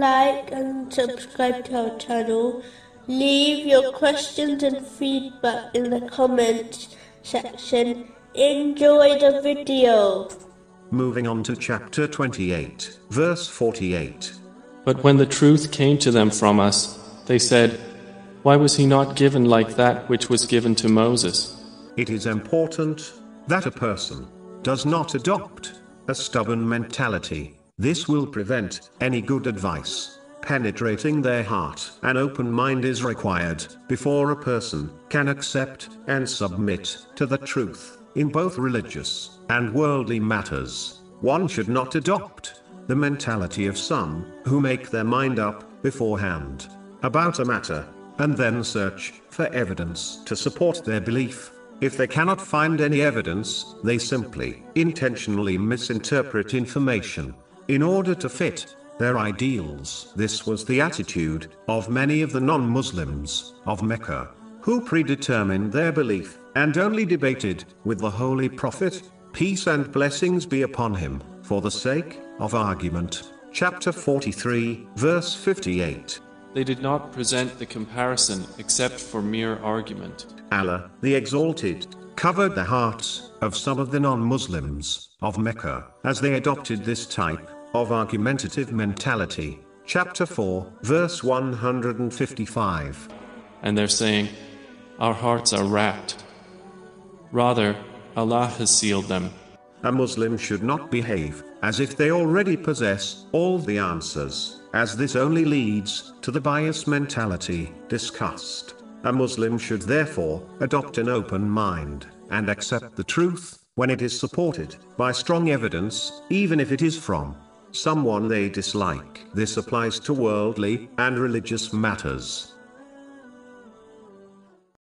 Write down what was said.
like and subscribe to our channel. Leave your questions and feedback in the comments section. Enjoy the video. Moving on to chapter 28, verse 48. But when the truth came to them from us, they said, "Why was he not given like that which was given to Moses?" It is important that a person does not adopt a stubborn mentality. This will prevent any good advice penetrating their heart. An open mind is required before a person can accept and submit to the truth in both religious and worldly matters. One should not adopt the mentality of some who make their mind up beforehand about a matter and then search for evidence to support their belief. If they cannot find any evidence, they simply intentionally misinterpret information in order to fit their ideals. This was the attitude of many of the non-Muslims of Mecca, who predetermined their belief and only debated with the Holy Prophet, peace and blessings be upon him, for the sake of argument. Chapter 43, verse 58. They did not present the comparison except for mere argument. Allah, the Exalted, covered the hearts of some of the non-Muslims of Mecca as they adopted this type of argumentative mentality. Chapter 4, verse 155. And they're saying, "Our hearts are wrapped." Rather, Allah has sealed them. A Muslim should not behave as if they already possess all the answers, as this only leads to the bias mentality discussed. A Muslim should therefore adopt an open mind and accept the truth when it is supported by strong evidence, even if it is from someone they dislike. This applies to worldly and religious matters.